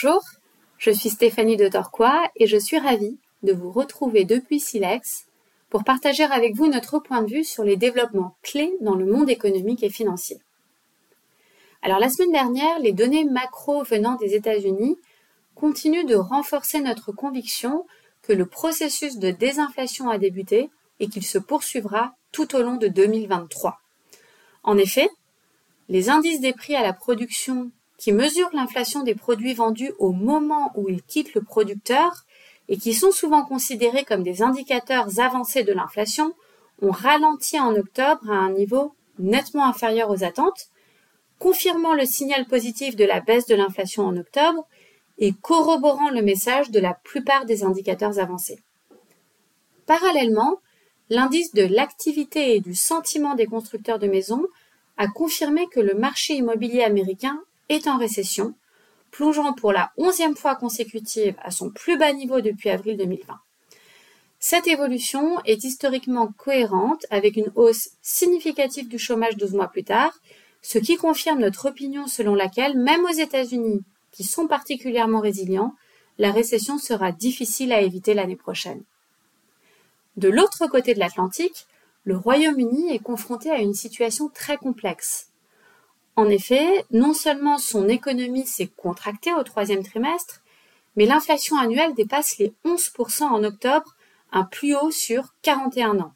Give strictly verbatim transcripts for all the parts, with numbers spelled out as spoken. Bonjour, je suis Stéphanie de Torquois et je suis ravie de vous retrouver depuis Silex pour partager avec vous notre point de vue sur les développements clés dans le monde économique et financier. Alors la semaine dernière, les données macro venant des États-Unis continuent de renforcer notre conviction que le processus de désinflation a débuté et qu'il se poursuivra tout au long de deux mille vingt-trois. En effet, les indices des prix à la production qui mesurent l'inflation des produits vendus au moment où ils quittent le producteur et qui sont souvent considérés comme des indicateurs avancés de l'inflation, ont ralenti en octobre à un niveau nettement inférieur aux attentes, confirmant le signal positif de la baisse de l'inflation en octobre et corroborant le message de la plupart des indicateurs avancés. Parallèlement, l'indice de l'activité et du sentiment des constructeurs de maisons a confirmé que le marché immobilier américain est en récession, plongeant pour la onzième fois consécutive à son plus bas niveau depuis avril deux mille vingt. Cette évolution est historiquement cohérente avec une hausse significative du chômage douze mois plus tard, ce qui confirme notre opinion selon laquelle, même aux États-Unis, qui sont particulièrement résilients, la récession sera difficile à éviter l'année prochaine. De l'autre côté de l'Atlantique, le Royaume-Uni est confronté à une situation très complexe. En effet, non seulement son économie s'est contractée au troisième trimestre, mais l'inflation annuelle dépasse les onze pour cent en octobre, un plus haut sur quarante et un ans.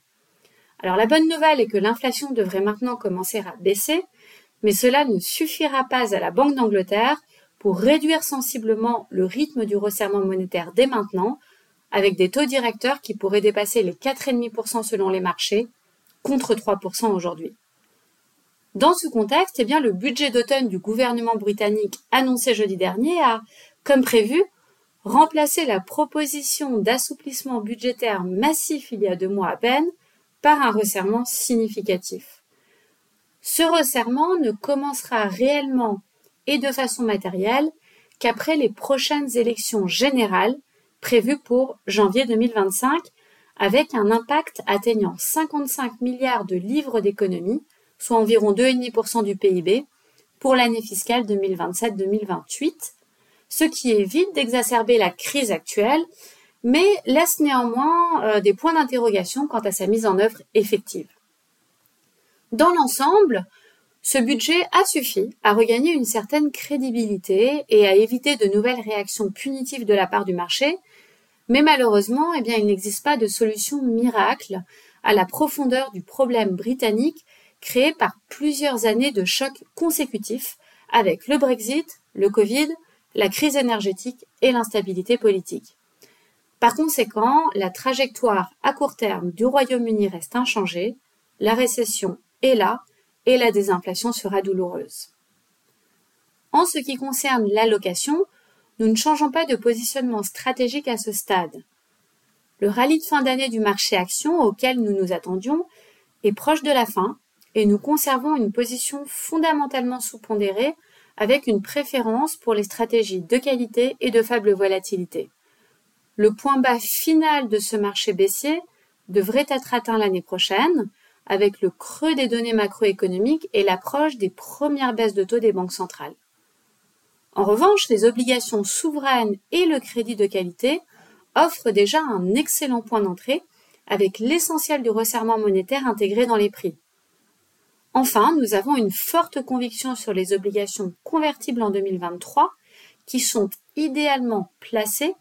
Alors la bonne nouvelle est que l'inflation devrait maintenant commencer à baisser, mais cela ne suffira pas à la Banque d'Angleterre pour réduire sensiblement le rythme du resserrement monétaire dès maintenant, avec des taux directeurs qui pourraient dépasser les quatre virgule cinq pour cent selon les marchés, contre trois pour cent aujourd'hui. Dans ce contexte, eh bien, le budget d'automne du gouvernement britannique annoncé jeudi dernier a, comme prévu, remplacé la proposition d'assouplissement budgétaire massif il y a deux mois à peine par un resserrement significatif. Ce resserrement ne commencera réellement et de façon matérielle qu'après les prochaines élections générales prévu pour janvier deux mille vingt-cinq, avec un impact atteignant cinquante-cinq milliards de livres d'économie, soit environ deux virgule cinq pour cent du P I B, pour l'année fiscale deux mille vingt-sept deux mille vingt-huit, ce qui évite d'exacerber la crise actuelle, mais laisse néanmoins euh, des points d'interrogation quant à sa mise en œuvre effective. Dans l'ensemble, ce budget a suffi à regagner une certaine crédibilité et à éviter de nouvelles réactions punitives de la part du marché, mais malheureusement, eh bien, il n'existe pas de solution miracle à la profondeur du problème britannique créé par plusieurs années de chocs consécutifs avec le Brexit, le Covid, la crise énergétique et l'instabilité politique. Par conséquent, la trajectoire à court terme du Royaume-Uni reste inchangée, la récession est là, et la désinflation sera douloureuse. En ce qui concerne l'allocation, nous ne changeons pas de positionnement stratégique à ce stade. Le rallye de fin d'année du marché actions auquel nous nous attendions est proche de la fin et nous conservons une position fondamentalement sous-pondérée avec une préférence pour les stratégies de qualité et de faible volatilité. Le point bas final de ce marché baissier devrait être atteint l'année prochaine, avec le creux des données macroéconomiques et l'approche des premières baisses de taux des banques centrales. En revanche, les obligations souveraines et le crédit de qualité offrent déjà un excellent point d'entrée avec l'essentiel du resserrement monétaire intégré dans les prix. Enfin, nous avons une forte conviction sur les obligations convertibles en deux mille vingt-trois qui sont idéalement placées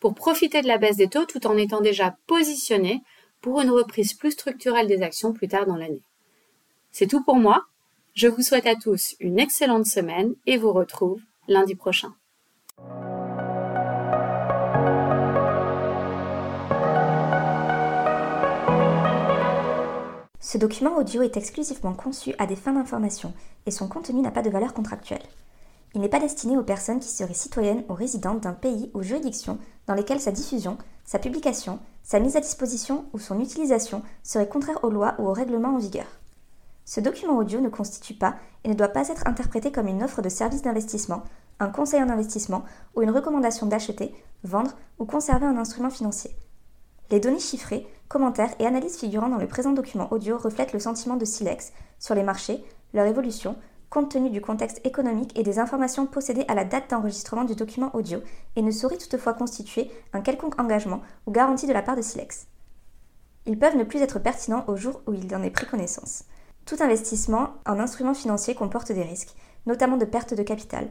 pour profiter de la baisse des taux tout en étant déjà positionnées pour une reprise plus structurelle des actions plus tard dans l'année. C'est tout pour moi. Je vous souhaite à tous une excellente semaine et vous retrouve lundi prochain. Ce document audio est exclusivement conçu à des fins d'information et son contenu n'a pas de valeur contractuelle. Il n'est pas destiné aux personnes qui seraient citoyennes ou résidentes d'un pays ou juridiction dans lesquelles sa diffusion, sa publication, sa mise à disposition ou son utilisation serait contraire aux lois ou aux règlements en vigueur. Ce document audio ne constitue pas et ne doit pas être interprété comme une offre de service d'investissement, un conseil en investissement ou une recommandation d'acheter, vendre ou conserver un instrument financier. Les données chiffrées, commentaires et analyses figurant dans le présent document audio reflètent le sentiment de Silex sur les marchés, leur évolution, compte tenu du contexte économique et des informations possédées à la date d'enregistrement du document audio et ne saurait toutefois constituer un quelconque engagement ou garantie de la part de Silex. Ils peuvent ne plus être pertinents au jour où il en est pris connaissance. Tout investissement en instruments financiers comporte des risques, notamment de perte de capital,